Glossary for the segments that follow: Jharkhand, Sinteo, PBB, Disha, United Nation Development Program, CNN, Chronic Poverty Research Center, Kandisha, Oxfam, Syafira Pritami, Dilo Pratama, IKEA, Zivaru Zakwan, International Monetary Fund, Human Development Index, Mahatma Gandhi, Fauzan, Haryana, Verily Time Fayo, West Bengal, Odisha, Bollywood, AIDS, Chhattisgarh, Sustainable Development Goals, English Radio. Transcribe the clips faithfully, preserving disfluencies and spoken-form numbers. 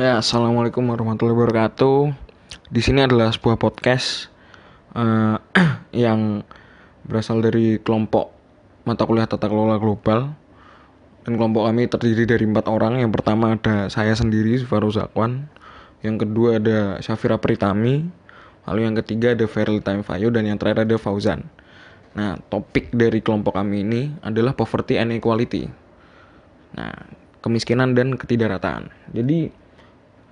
Ya, assalamualaikum warahmatullahi wabarakatuh. Di sini adalah sebuah podcast uh, yang berasal dari kelompok mata kuliah tata kelola global, dan kelompok kami terdiri dari empat orang. Yang pertama ada saya sendiri, Zivaru Zakwan. Yang kedua ada Syafira Pritami. Lalu yang ketiga ada Verily Time Fayo, dan yang terakhir ada Fauzan. Nah, topik dari kelompok kami ini adalah poverty and equality. Nah, kemiskinan dan ketidakrataan. Jadi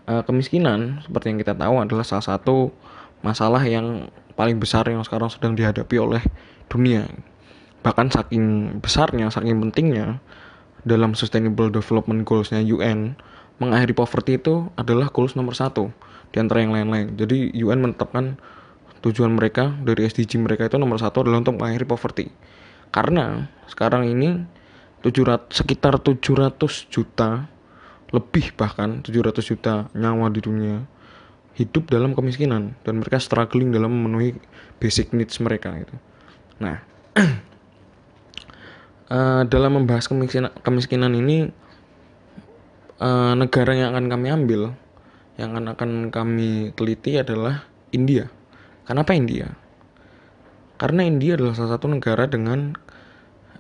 kemiskinan seperti yang kita tahu adalah salah satu masalah yang paling besar yang sekarang sedang dihadapi oleh dunia. Bahkan saking besarnya, saking pentingnya, dalam Sustainable Development Goals-nya U N, mengakhiri poverty itu adalah goals nomor satu di antara yang lain-lain. Jadi U N menetapkan tujuan mereka dari S D G mereka itu nomor satu adalah untuk mengakhiri poverty. Karena sekarang ini tujuh ratus, sekitar tujuh ratus juta lebih, bahkan tujuh ratus juta nyawa di dunia hidup dalam kemiskinan, dan mereka struggling dalam memenuhi basic needs mereka gitu. Nah, uh, dalam membahas kemiskinan, kemiskinan ini uh, negara yang akan kami ambil, yang akan, akan kami teliti adalah India. Kenapa India? Karena India adalah salah satu negara dengan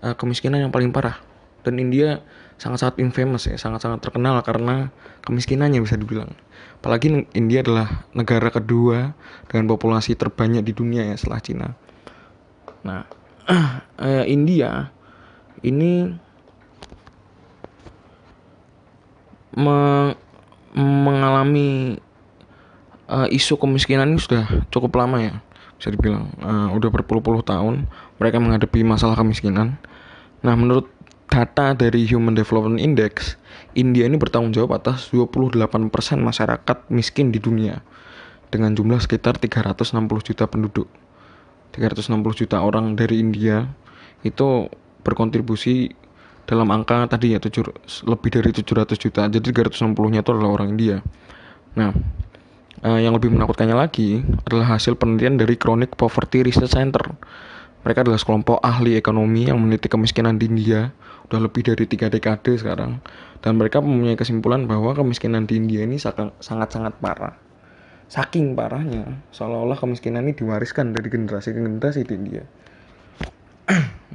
uh, kemiskinan yang paling parah, dan India sangat-sangat infamous ya, sangat-sangat terkenal karena kemiskinannya bisa dibilang. Apalagi India adalah negara kedua dengan populasi terbanyak di dunia ya, setelah Cina. Nah, eh, India ini me- mengalami eh, isu kemiskinan ini sudah cukup lama ya, bisa dibilang eh, udah berpuluh-puluh tahun mereka menghadapi masalah kemiskinan. Nah, menurut data dari Human Development Index, India ini bertanggung jawab atas dua puluh delapan persen masyarakat miskin di dunia dengan jumlah sekitar tiga ratus enam puluh juta penduduk. tiga ratus enam puluh juta orang dari India itu berkontribusi dalam angka tadi ya, tujuh, lebih dari tujuh ratus juta. Jadi tiga ratus enam puluh-nya itu adalah orang India. Nah, eh, yang lebih menakutkannya lagi adalah hasil penelitian dari Chronic Poverty Research Center. Mereka adalah sekelompok ahli ekonomi yang meneliti kemiskinan di India udah lebih dari tiga dekade sekarang, dan mereka mempunyai kesimpulan bahwa kemiskinan di India ini sangat-sangat parah. Saking parahnya, seolah-olah kemiskinan ini diwariskan dari generasi ke generasi di India.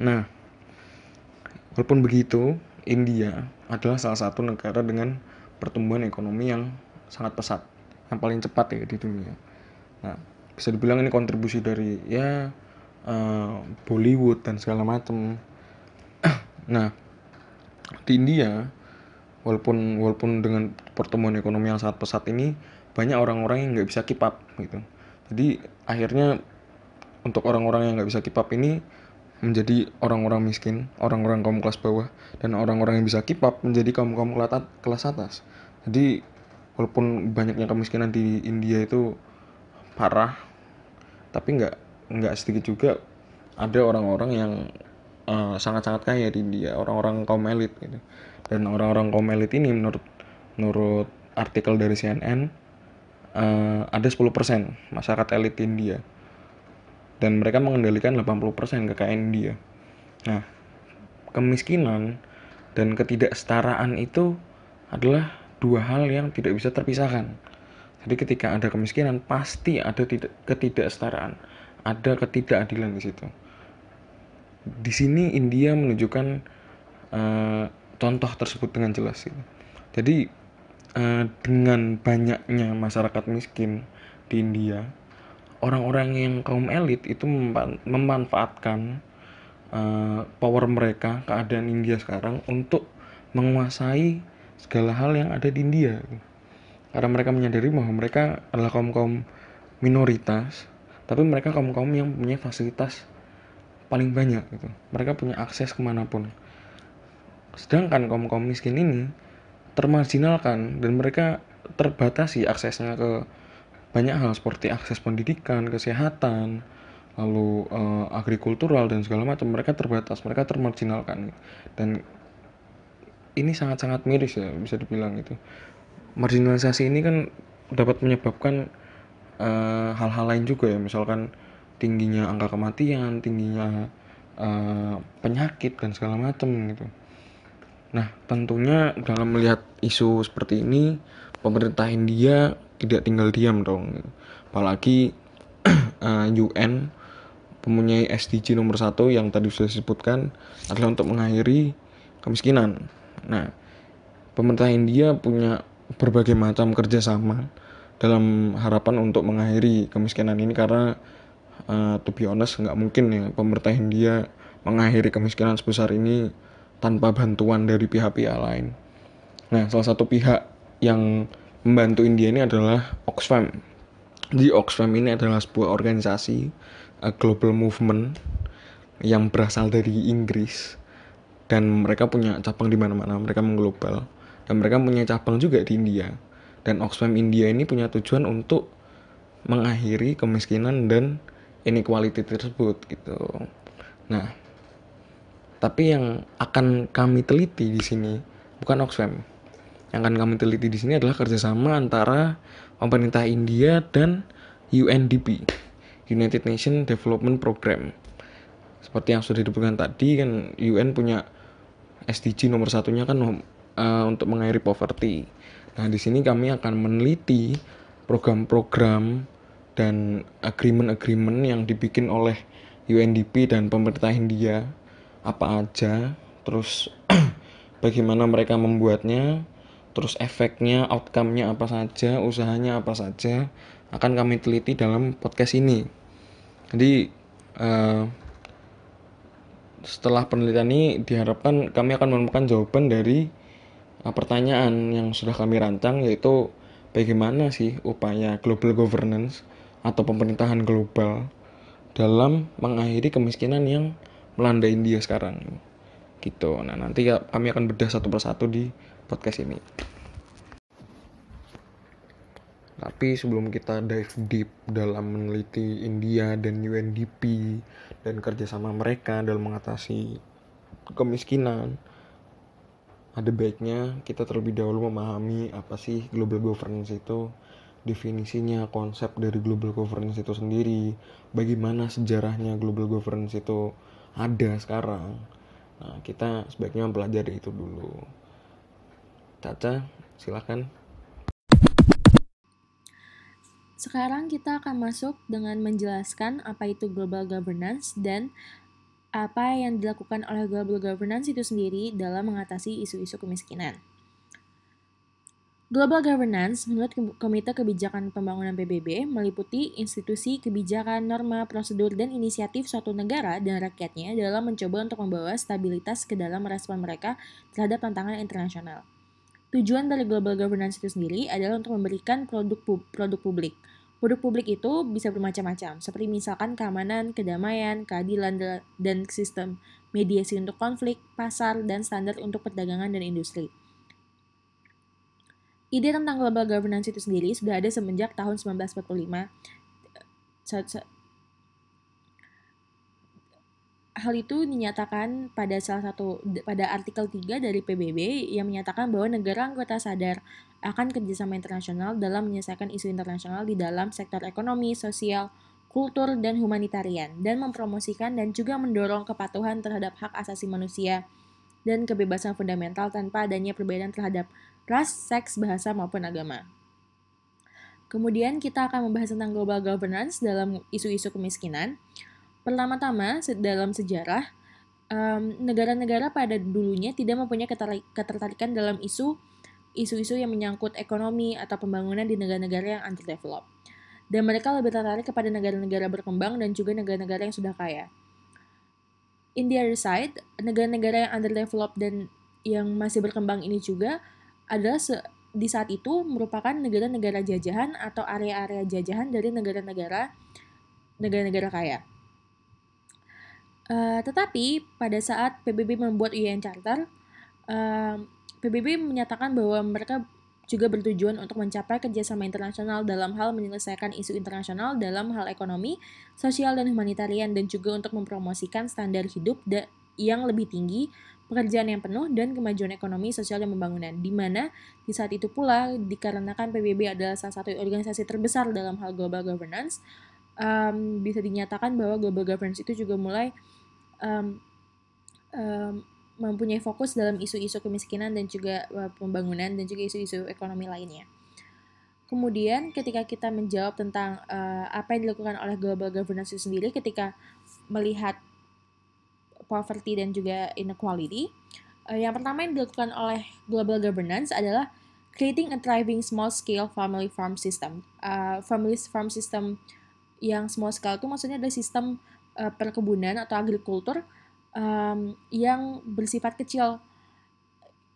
Nah, walaupun begitu, India adalah salah satu negara dengan pertumbuhan ekonomi yang sangat pesat, yang paling cepat ya di dunia. Nah, bisa dibilang ini kontribusi dari ya Uh, Bollywood dan segala macam. Nah, di India walaupun walaupun dengan pertumbuhan ekonomi yang sangat pesat ini, banyak orang-orang yang nggak bisa keep up gitu. Jadi akhirnya untuk orang-orang yang nggak bisa keep up ini menjadi orang-orang miskin, orang-orang kaum kelas bawah, dan orang-orang yang bisa keep up menjadi kaum kaum kelas atas. Jadi walaupun banyaknya kemiskinan di India itu parah, tapi nggak nggak sedikit juga ada orang-orang yang uh, sangat-sangat kaya di India, orang-orang kaum elit gitu. Dan orang-orang kaum elit ini menurut menurut artikel dari C N N uh, ada sepuluh persen masyarakat elit India, dan mereka mengendalikan delapan puluh persen kekayaan India. Nah, kemiskinan dan ketidaksetaraan itu adalah dua hal yang tidak bisa terpisahkan. Jadi ketika ada kemiskinan pasti ada tidak, ketidaksetaraan, ada ketidakadilan di situ. Di sini India menunjukkan uh, contoh tersebut dengan jelas gitu. Jadi uh, dengan banyaknya masyarakat miskin di India, orang-orang yang kaum elit itu memanfaatkan uh, power mereka, keadaan India sekarang, untuk menguasai segala hal yang ada di India. Karena mereka menyadari bahwa mereka adalah kaum-kaum minoritas, tapi mereka kaum-kaum yang punya fasilitas paling banyak gitu. Mereka punya akses kemanapun. Sedangkan kaum-kaum miskin ini termarginalkan, dan mereka terbatasi aksesnya ke banyak hal seperti akses pendidikan, kesehatan, lalu eh, agrikultural dan segala macam. Mereka terbatas, mereka termarginalkan gitu. Dan ini sangat-sangat miris ya, bisa dibilang gitu. Marginalisasi ini kan dapat menyebabkan Uh, hal-hal lain juga ya, misalkan tingginya angka kematian, tingginya uh, penyakit dan segala macam gitu. Nah, tentunya dalam melihat isu seperti ini, pemerintah India tidak tinggal diam dong. Apalagi uh, U N mempunyai S D G nomor satu yang tadi sudah disebutkan adalah untuk mengakhiri kemiskinan. Nah, pemerintah India punya berbagai macam kerjasama dalam harapan untuk mengakhiri kemiskinan ini karena uh, to be honest nggak mungkin ya pemerintah India mengakhiri kemiskinan sebesar ini tanpa bantuan dari pihak-pihak lain. Nah, salah satu pihak yang membantu India ini adalah Oxfam. Di Oxfam ini adalah sebuah organisasi global movement yang berasal dari Inggris dan mereka punya cabang di mana-mana, mereka mengglobal dan mereka punya cabang juga di India. Dan Oxfam India ini punya tujuan untuk mengakhiri kemiskinan dan inequality tersebut gitu. Nah, tapi yang akan kami teliti di sini bukan Oxfam. Yang akan kami teliti di sini adalah kerjasama antara pemerintah India dan U N D P. United Nation Development Program. Seperti yang sudah disebutkan tadi kan U N punya S D G nomor satunya kan uh, untuk mengakhiri poverty. Nah, di sini kami akan meneliti program-program dan agreement-agreement yang dibikin oleh U N D P dan pemerintah India apa aja, terus bagaimana mereka membuatnya, terus efeknya, outcome-nya apa saja, usahanya apa saja. Akan kami teliti dalam podcast ini. Jadi uh, setelah penelitian ini diharapkan kami akan menemukan jawaban dari uh, pertanyaan yang sudah kami rancang, yaitu bagaimana sih upaya global governance atau pemerintahan global dalam mengakhiri kemiskinan yang melanda India sekarang gitu. Nah, nanti kami akan bedah satu persatu di podcast ini. Tapi sebelum kita dive deep dalam meneliti India dan U N D P dan kerjasama mereka dalam mengatasi kemiskinan, ada baiknya kita terlebih dahulu memahami apa sih global governance itu, definisinya, konsep dari global governance itu sendiri, bagaimana sejarahnya global governance itu ada sekarang. Nah, kita sebaiknya mempelajari itu dulu. Caca, silakan. Sekarang kita akan masuk dengan menjelaskan apa itu global governance dan apa yang dilakukan oleh global governance itu sendiri dalam mengatasi isu-isu kemiskinan. Global governance menurut Komite Kebijakan Pembangunan P B B meliputi institusi, kebijakan, norma, prosedur, dan inisiatif suatu negara dan rakyatnya dalam mencoba untuk membawa stabilitas ke dalam respon mereka terhadap tantangan internasional. Tujuan dari global governance itu sendiri adalah untuk memberikan produk pub- produk publik. Produk publik itu bisa bermacam-macam, seperti misalkan keamanan, kedamaian, keadilan, dan sistem mediasi untuk konflik, pasar, dan standar untuk perdagangan dan industri. Ide tentang global governance itu sendiri sudah ada semenjak tahun sembilan belas empat puluh lima. Hal itu dinyatakan pada salah satu pada artikel tiga dari P B B yang menyatakan bahwa negara anggota sadar akan kerjasama internasional dalam menyelesaikan isu internasional di dalam sektor ekonomi, sosial, kultur, dan humanitarian, dan mempromosikan dan juga mendorong kepatuhan terhadap hak asasi manusia dan kebebasan fundamental tanpa adanya perbedaan terhadap ras, seks, bahasa, maupun agama. Kemudian kita akan membahas tentang global governance dalam isu-isu kemiskinan. Pertama-tama, dalam sejarah, um, negara-negara pada dulunya tidak mempunyai ketertarikan dalam isu, isu-isu yang menyangkut ekonomi atau pembangunan di negara-negara yang underdeveloped. Dan mereka lebih tertarik kepada negara-negara berkembang dan juga negara-negara yang sudah kaya. In the other side, negara-negara yang underdeveloped dan yang masih berkembang ini juga adalah se- di saat itu merupakan negara-negara jajahan atau area-area jajahan dari negara-negara negara-negara kaya. Uh, tetapi pada saat P B B membuat U N Charter, uh, P B B menyatakan bahwa mereka juga bertujuan untuk mencapai kerjasama internasional dalam hal menyelesaikan isu internasional dalam hal ekonomi, sosial, dan humanitarian, dan juga untuk mempromosikan standar hidup da- yang lebih tinggi, pekerjaan yang penuh, dan kemajuan ekonomi, sosial, dan pembangunan, di mana di saat itu pula dikarenakan P B B adalah salah satu organisasi terbesar dalam hal global governance, um, bisa dinyatakan bahwa global governance itu juga mulai Um, um, mempunyai fokus dalam isu-isu kemiskinan dan juga uh, pembangunan dan juga isu-isu ekonomi lainnya. Kemudian ketika kita menjawab tentang uh, apa yang dilakukan oleh global governance itu sendiri ketika melihat poverty dan juga inequality, uh, yang pertama yang dilakukan oleh global governance adalah creating a thriving small-scale family farm system. Uh, family farm system yang small-scale itu maksudnya ada sistem uh, perkebunan atau agrikultur um, yang bersifat kecil.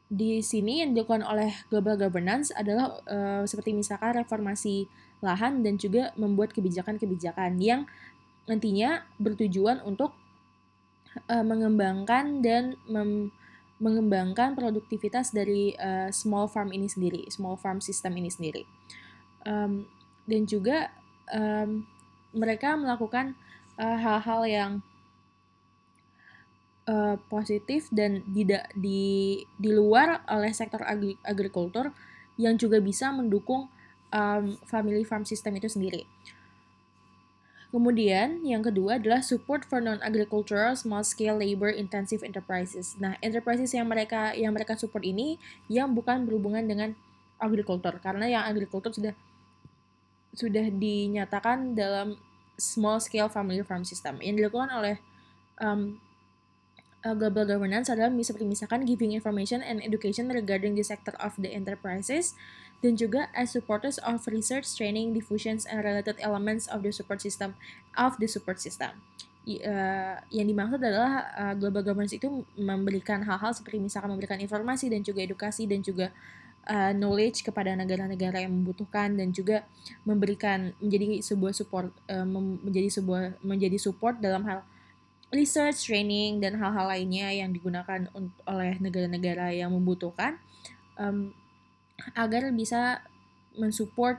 Di sini yang dilakukan oleh global governance adalah uh, seperti misalkan reformasi lahan dan juga membuat kebijakan-kebijakan yang nantinya bertujuan untuk uh, mengembangkan dan mem- mengembangkan produktivitas dari uh, small farm ini sendiri, small farm system ini sendiri. Um, dan juga um, mereka melakukan uh, hal-hal yang Uh, positif dan tidak di di luar oleh sektor agri- agrikultur yang juga bisa mendukung um, family farm system itu sendiri. Kemudian yang kedua adalah support for non-agricultural small-scale labor-intensive enterprises. Nah, enterprises yang mereka yang mereka support ini yang bukan berhubungan dengan agrikultur karena yang agrikultur sudah sudah dinyatakan dalam small-scale family farm system. Yang dilakukan oleh um, Uh, global governance adalah seperti misalkan giving information and education regarding the sector of the enterprises dan juga as supporters of research, training, diffusions, and related elements of the support system of the support system. I, uh, yang dimaksud adalah uh, global governance itu memberikan hal-hal seperti misalkan memberikan informasi dan juga edukasi dan juga uh, knowledge kepada negara-negara yang membutuhkan dan juga memberikan menjadi sebuah support uh, mem- menjadi sebuah menjadi support dalam hal research, training, dan hal-hal lainnya yang digunakan oleh negara-negara yang membutuhkan um, agar bisa mensupport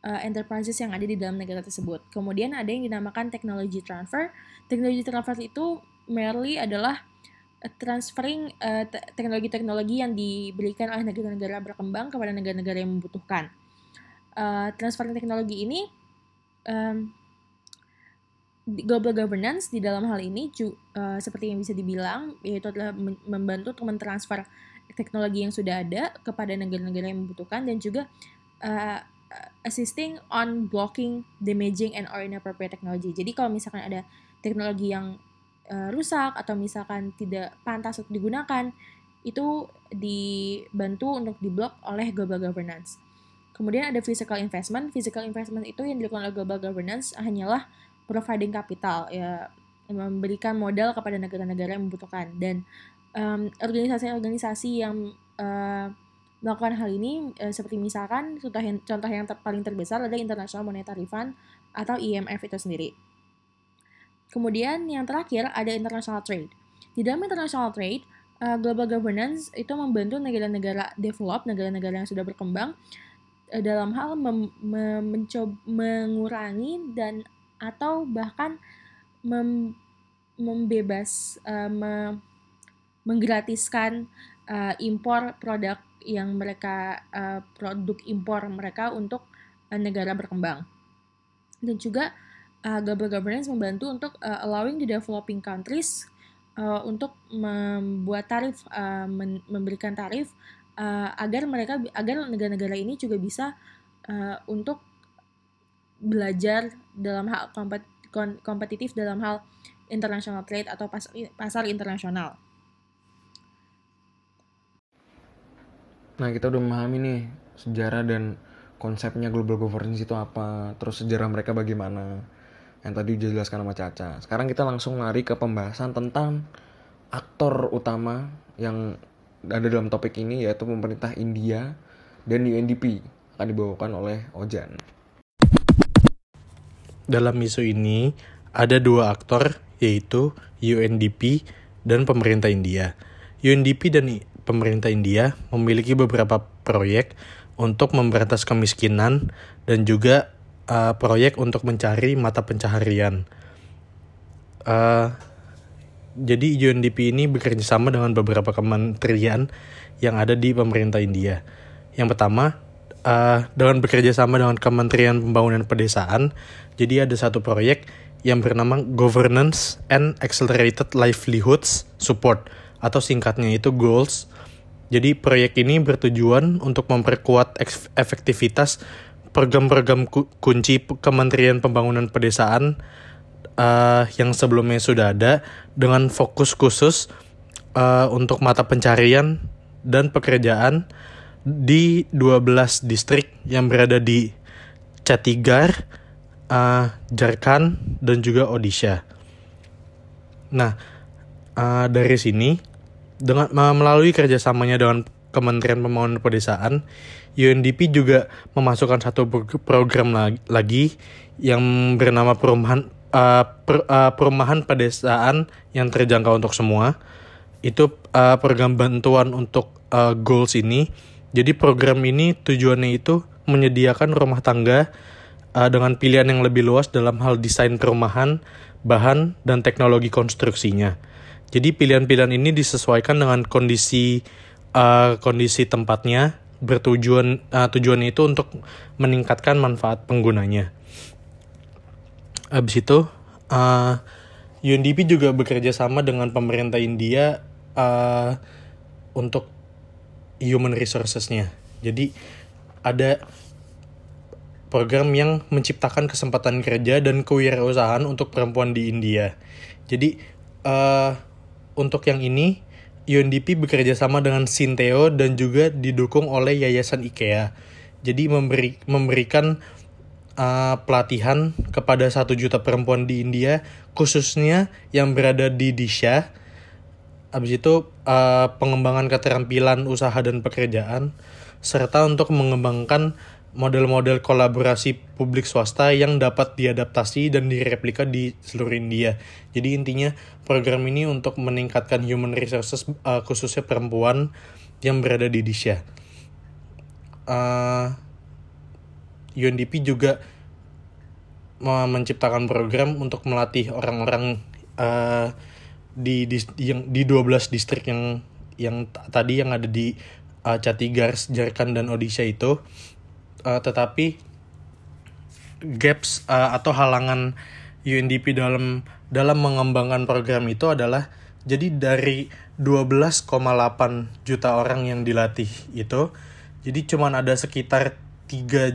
uh, enterprises yang ada di dalam negara tersebut. Kemudian ada yang dinamakan technology transfer. Technology transfer itu merely adalah transferring uh, te- teknologi-teknologi yang diberikan oleh negara-negara berkembang kepada negara-negara yang membutuhkan. Uh, transferring teknologi ini um, global governance di dalam hal ini uh, seperti yang bisa dibilang yaitu adalah membantu untuk mentransfer teknologi yang sudah ada kepada negara-negara yang membutuhkan dan juga uh, assisting on blocking, damaging, and or inappropriate technology. Jadi kalau misalkan ada teknologi yang uh, rusak atau misalkan tidak pantas untuk digunakan, itu dibantu untuk diblok oleh global governance. Kemudian ada physical investment. Physical investment itu yang dilakukan oleh global governance hanyalah providing capital, ya, memberikan modal kepada negara-negara yang membutuhkan. Dan um, organisasi-organisasi yang uh, melakukan hal ini, uh, seperti misalkan contoh yang, contoh yang ter- paling terbesar adalah International Monetary Fund atau I M F itu sendiri. Kemudian yang terakhir ada international trade. Di dalam international trade, uh, global governance itu membantu negara-negara develop, negara-negara yang sudah berkembang, uh, dalam hal mem- mem- mencob- mengurangi dan atau bahkan mem, membebas, uh, me, menggratiskan uh, impor produk yang mereka, uh, produk impor mereka untuk uh, negara berkembang. Dan juga uh, global governance membantu untuk uh, allowing the developing countries uh, untuk membuat tarif, uh, men, memberikan tarif uh, agar mereka, agar negara-negara ini juga bisa uh, untuk belajar dalam hal kompet- kompetitif dalam hal international trade atau pas- pasar internasional. Nah, kita udah memahami nih sejarah dan konsepnya global governance itu apa, terus sejarah mereka bagaimana, yang tadi udah jelaskan sama Caca. Sekarang kita langsung lari ke pembahasan tentang aktor utama yang ada dalam topik ini, yaitu pemerintah India dan U N D P, akan dibawakan oleh Ojan. Dalam isu ini, ada dua aktor, yaitu U N D P dan pemerintah India. U N D P dan pemerintah India memiliki beberapa proyek untuk memberantas kemiskinan dan juga uh, proyek untuk mencari mata pencaharian. Uh, jadi U N D P ini bekerja sama dengan beberapa kementerian yang ada di pemerintah India. Yang pertama, Uh, dengan bekerja sama dengan Kementerian Pembangunan Pedesaan, jadi ada satu proyek yang bernama Governance and Accelerated Livelihoods Support atau singkatnya itu GOALS. Jadi proyek ini bertujuan untuk memperkuat efektivitas program-program kunci Kementerian Pembangunan Pedesaan uh, yang sebelumnya sudah ada, dengan fokus khusus uh, untuk mata pencarian dan pekerjaan di dua belas distrik yang berada di Chhattisgarh, uh, Jharkhand, dan juga Odisha. Nah, uh, dari sini, dengan melalui kerjasamanya dengan Kementerian Pembangunan Pedesaan, U N D P juga memasukkan satu program lagi yang bernama perumahan uh, per, uh, perumahan pedesaan yang terjangkau untuk semua. Itu uh, program bantuan untuk uh, goals ini. Jadi program ini tujuannya itu menyediakan rumah tangga uh, dengan pilihan yang lebih luas dalam hal desain perumahan, bahan, dan teknologi konstruksinya. Jadi pilihan-pilihan ini disesuaikan dengan kondisi Uh, kondisi tempatnya, bertujuan uh, tujuan itu untuk meningkatkan manfaat penggunanya. Habis itu, uh, U N D P juga bekerja sama dengan pemerintah India uh, untuk human resources-nya. Jadi ada program yang menciptakan kesempatan kerja dan kewirausahaan untuk perempuan di India. Jadi uh, untuk yang ini, U N D P bekerja sama dengan Sinteo dan juga didukung oleh Yayasan IKEA. Jadi memberi, memberikan uh, pelatihan kepada satu juta perempuan di India, khususnya yang berada di Disha. Habis itu uh, pengembangan keterampilan usaha dan pekerjaan, serta untuk mengembangkan model-model kolaborasi publik swasta yang dapat diadaptasi dan direplika di seluruh India. Jadi intinya program ini untuk meningkatkan human resources uh, khususnya perempuan yang berada di Disha. Uh, U N D P juga menciptakan program untuk melatih orang-orang uh, di, di yang di dua belas distrik yang yang tadi yang ada di uh, Chhattisgarh, Jharkhand, dan Odisha itu. Uh, tetapi gaps uh, atau halangan U N D P dalam dalam mengembangkan program itu adalah, jadi dari dua belas koma delapan juta orang yang dilatih itu, jadi cuman ada sekitar tiga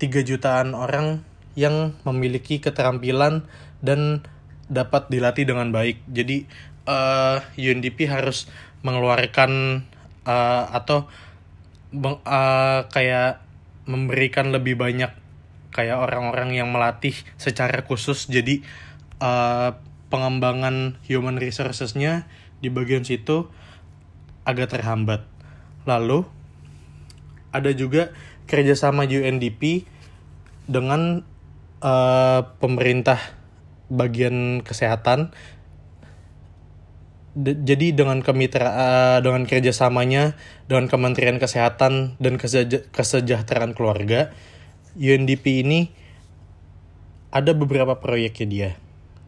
jutaan orang yang memiliki keterampilan dan dapat dilatih dengan baik. Jadi uh, U N D P harus mengeluarkan uh, atau Bang, uh, kayak memberikan lebih banyak kayak orang-orang yang melatih secara khusus. Jadi uh, pengembangan human resources-nya di bagian situ agak terhambat. Lalu ada juga kerjasama U N D P dengan uh, pemerintah bagian kesehatan. Jadi dengan kemitra dengan kerjasamanya dengan Kementerian Kesehatan dan Kesejahteraan Keluarga, U N D P ini ada beberapa proyeknya dia.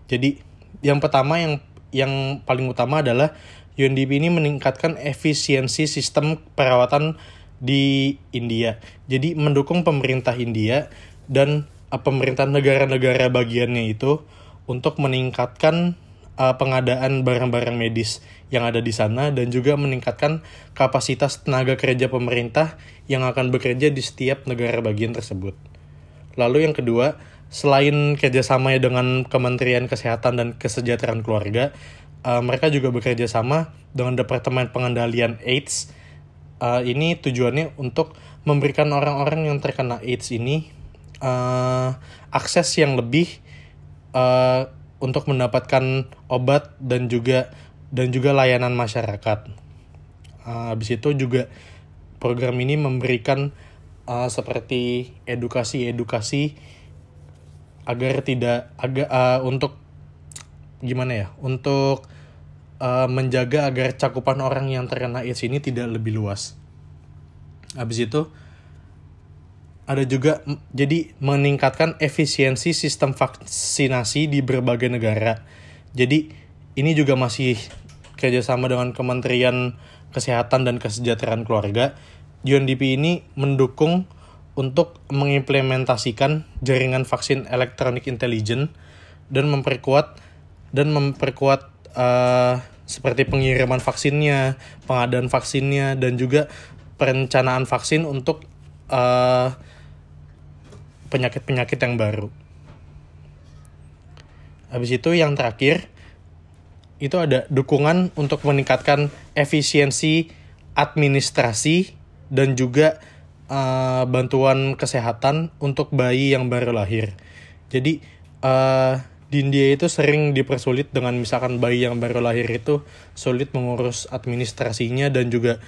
Jadi yang pertama yang yang paling utama adalah U N D P ini meningkatkan efisiensi sistem perawatan di India. Jadi mendukung pemerintah India dan pemerintah negara-negara bagiannya itu untuk meningkatkan pengadaan barang-barang medis yang ada di sana dan juga meningkatkan kapasitas tenaga kerja pemerintah yang akan bekerja di setiap negara bagian tersebut. Lalu yang kedua, selain kerjasamanya dengan Kementerian Kesehatan dan Kesejahteraan Keluarga, uh, mereka juga bekerja sama dengan Departemen Pengendalian AIDS. Uh, ini tujuannya untuk memberikan orang-orang yang terkena AIDS ini uh, akses yang lebih uh, untuk mendapatkan obat dan juga dan juga layanan masyarakat. Uh, habis itu juga program ini memberikan uh, seperti edukasi-edukasi agar tidak agak uh, untuk gimana ya? Untuk uh, menjaga agar cakupan orang yang terkena AIDS ini tidak lebih luas. Habis itu ada juga jadi meningkatkan efisiensi sistem vaksinasi di berbagai negara. Jadi ini juga masih kerjasama dengan Kementerian Kesehatan dan Kesejahteraan Keluarga. U N D P ini mendukung untuk mengimplementasikan jaringan vaksin electronic intelligence dan memperkuat dan memperkuat uh, seperti pengiriman vaksinnya, pengadaan vaksinnya, dan juga perencanaan vaksin untuk uh, penyakit-penyakit yang baru. Habis itu yang terakhir, itu ada dukungan untuk meningkatkan efisiensi administrasi dan juga uh, bantuan kesehatan untuk bayi yang baru lahir. Jadi uh, di India itu sering dipersulit dengan misalkan bayi yang baru lahir itu sulit mengurus administrasinya dan juga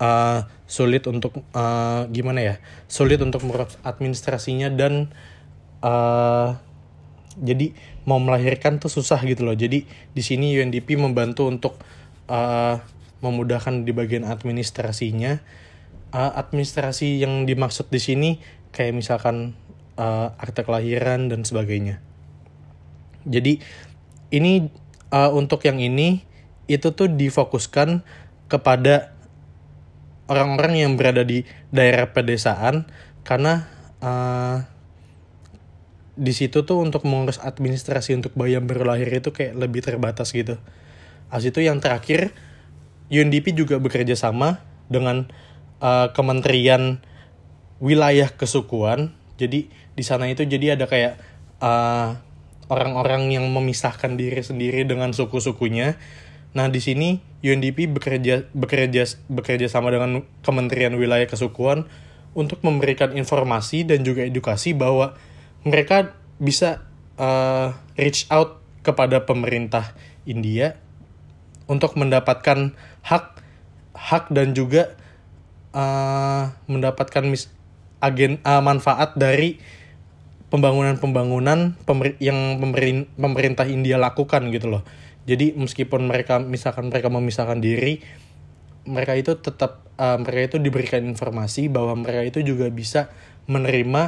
uh, sulit untuk uh, gimana ya, sulit untuk mengurus administrasinya dan uh, jadi mau melahirkan tuh susah gitu loh. Jadi di sini U N D P membantu untuk uh, memudahkan di bagian administrasinya. Uh, administrasi yang dimaksud di sini kayak misalkan uh, akte kelahiran dan sebagainya. Jadi ini uh, untuk yang ini itu tuh difokuskan kepada orang-orang yang berada di daerah pedesaan karena uh, di situ tuh untuk mengurus administrasi untuk bayi yang baru lahir itu kayak lebih terbatas gitu. Habis itu yang terakhir, U N D P juga bekerja sama dengan uh, Kementerian Wilayah Kesukuan. Jadi di sana itu jadi ada kayak uh, orang-orang yang memisahkan diri sendiri dengan suku-sukunya. Nah, di sini U N D P bekerja bekerja bekerja sama dengan Kementerian Wilayah Kesukuan untuk memberikan informasi dan juga edukasi bahwa mereka bisa uh, reach out kepada pemerintah India untuk mendapatkan hak hak dan juga uh, mendapatkan mis- agen uh, manfaat dari pembangunan-pembangunan pemer- yang pemerin- pemerintah India lakukan gitu loh. Jadi meskipun mereka misalkan mereka memisahkan diri, mereka itu tetap uh, mereka itu diberikan informasi bahwa mereka itu juga bisa menerima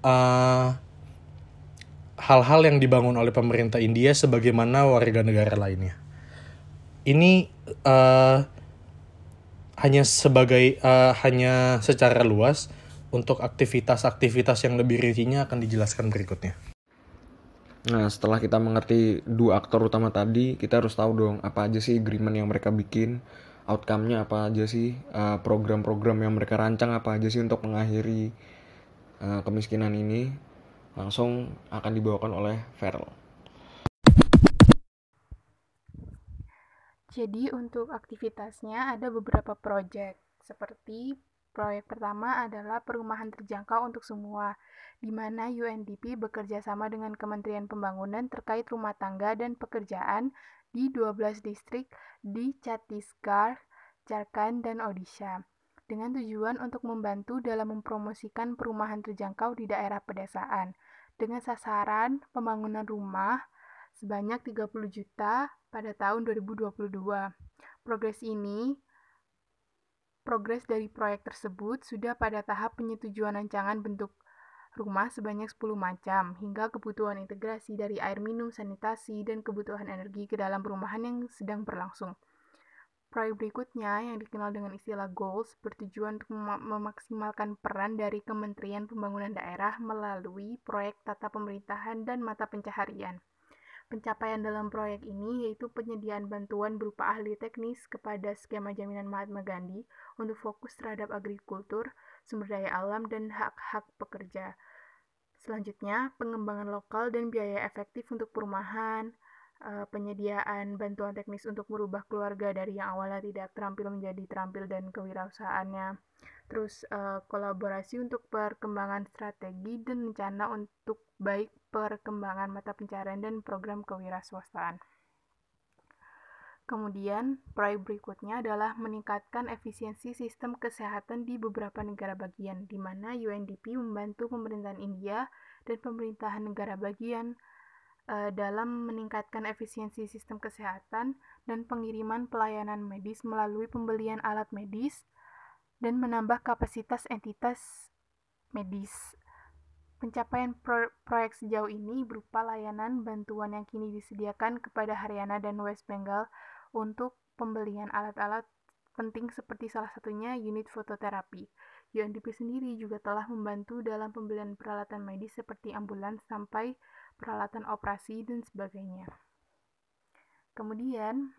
uh, hal-hal yang dibangun oleh pemerintah India sebagaimana warga negara lainnya. Ini uh, hanya sebagai uh, hanya secara luas. Untuk aktivitas-aktivitas yang lebih rincinya akan dijelaskan berikutnya. Nah, setelah kita mengerti dua aktor utama tadi, kita harus tahu dong apa aja sih agreement yang mereka bikin, outcome-nya apa aja sih, uh, program-program yang mereka rancang apa aja sih untuk mengakhiri uh, kemiskinan ini. Langsung akan dibawakan oleh Verily. Jadi untuk aktivitasnya ada beberapa proyek seperti proyek pertama adalah perumahan terjangkau untuk semua, di mana U N D P bekerja sama dengan Kementerian Pembangunan terkait rumah tangga dan pekerjaan di dua belas distrik di Chhattisgarh, Jharkhand, dan Odisha, dengan tujuan untuk membantu dalam mempromosikan perumahan terjangkau di daerah pedesaan, dengan sasaran pembangunan rumah sebanyak tiga puluh juta pada tahun dua ribu dua puluh dua. Progres ini Progres dari proyek tersebut sudah pada tahap penyetujuan rancangan bentuk rumah sebanyak sepuluh macam, hingga kebutuhan integrasi dari air minum, sanitasi, dan kebutuhan energi ke dalam perumahan yang sedang berlangsung. Proyek berikutnya yang dikenal dengan istilah goals bertujuan untuk mem- memaksimalkan peran dari Kementerian Pembangunan Daerah melalui proyek tata pemerintahan dan mata pencaharian. Pencapaian dalam proyek ini yaitu penyediaan bantuan berupa ahli teknis kepada skema jaminan Mahatma Gandhi untuk fokus terhadap agrikultur, sumber daya alam, dan hak-hak pekerja. Selanjutnya, pengembangan lokal dan biaya efektif untuk perumahan, penyediaan bantuan teknis untuk merubah keluarga dari yang awalnya tidak terampil menjadi terampil dan kewirausahaannya. Terus, kolaborasi untuk perkembangan strategi dan rencana untuk baik perkembangan mata pencaharian dan program kewirausahaan. Kemudian, proyek berikutnya adalah meningkatkan efisiensi sistem kesehatan di beberapa negara bagian, di mana U N D P membantu pemerintahan India dan pemerintahan negara bagian e, dalam meningkatkan efisiensi sistem kesehatan dan pengiriman pelayanan medis melalui pembelian alat medis dan menambah kapasitas entitas medis. Pencapaian pro- proyek sejauh ini berupa layanan bantuan yang kini disediakan kepada Haryana dan West Bengal untuk pembelian alat-alat penting seperti salah satunya unit fototerapi. U N D P sendiri juga telah membantu dalam pembelian peralatan medis seperti ambulans sampai peralatan operasi dan sebagainya. Kemudian,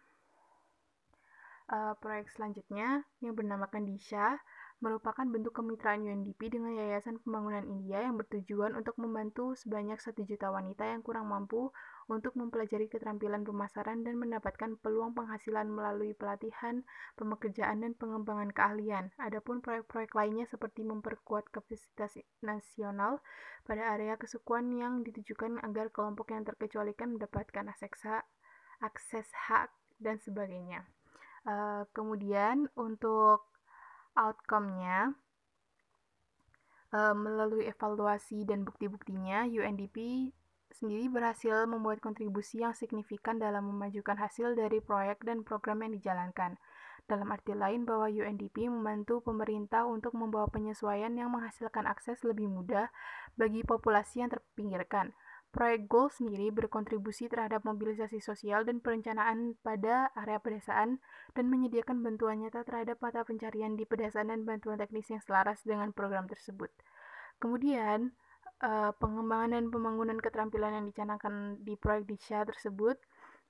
uh, proyek selanjutnya yang bernama Kandisha merupakan bentuk kemitraan U N D P dengan Yayasan Pembangunan India yang bertujuan untuk membantu sebanyak satu juta wanita yang kurang mampu untuk mempelajari keterampilan pemasaran dan mendapatkan peluang penghasilan melalui pelatihan, pekerjaan, dan pengembangan keahlian. Adapun proyek-proyek lainnya seperti memperkuat kapasitas nasional pada area kesukuan yang ditujukan agar kelompok yang terkecualikan mendapatkan akses hak, akses hak dan sebagainya. Uh, kemudian untuk outcome-nya, uh, melalui evaluasi dan bukti-buktinya, U N D P sendiri berhasil membuat kontribusi yang signifikan dalam memajukan hasil dari proyek dan program yang dijalankan. Dalam arti lain bahwa U N D P membantu pemerintah untuk membawa penyesuaian yang menghasilkan akses lebih mudah bagi populasi yang terpinggirkan. Proyek Goal sendiri berkontribusi terhadap mobilisasi sosial dan perencanaan pada area pedesaan dan menyediakan bantuan nyata terhadap mata pencarian di pedesaan dan bantuan teknis yang selaras dengan program tersebut. Kemudian, pengembangan dan pembangunan keterampilan yang dicanangkan di proyek Disha tersebut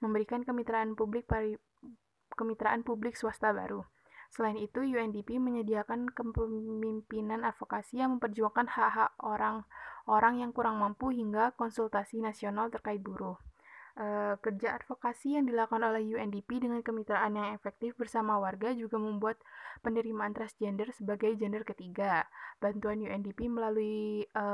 memberikan kemitraan publik pari, kemitraan publik swasta baru. Selain itu, U N D P menyediakan kepemimpinan advokasi yang memperjuangkan hak-hak orang-orang yang kurang mampu hingga konsultasi nasional terkait buruh. E, kerja advokasi yang dilakukan oleh U N D P dengan kemitraan yang efektif bersama warga juga membuat penerimaan transgender sebagai gender ketiga. Bantuan U N D P melalui e,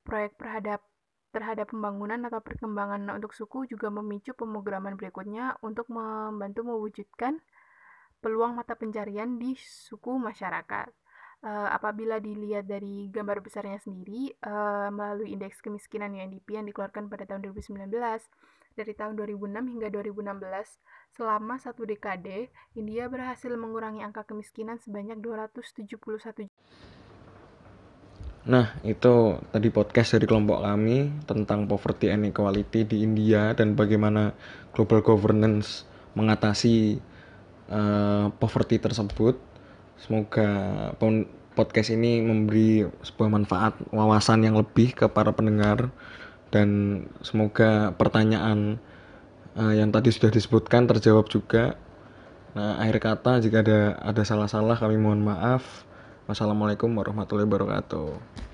proyek terhadap, terhadap pembangunan atau perkembangan untuk suku juga memicu pemrograman berikutnya untuk membantu mewujudkan peluang mata pencarian di suku masyarakat. Uh, apabila dilihat dari gambar besarnya sendiri, uh, melalui indeks kemiskinan U N D P yang dikeluarkan pada tahun dua ribu sembilan belas, dari tahun dua ribu enam hingga dua ribu enam belas, selama satu dekade, India berhasil mengurangi angka kemiskinan sebanyak dua ratus tujuh puluh satu juta. Nah, itu tadi podcast dari kelompok kami tentang poverty and inequality di India dan bagaimana global governance mengatasi Uh, poverty tersebut. Semoga podcast ini memberi sebuah manfaat, wawasan yang lebih ke para pendengar, dan semoga pertanyaan uh, yang tadi sudah disebutkan terjawab juga. Nah, akhir kata, jika ada ada salah-salah kami mohon maaf. Wassalamualaikum warahmatullahi wabarakatuh.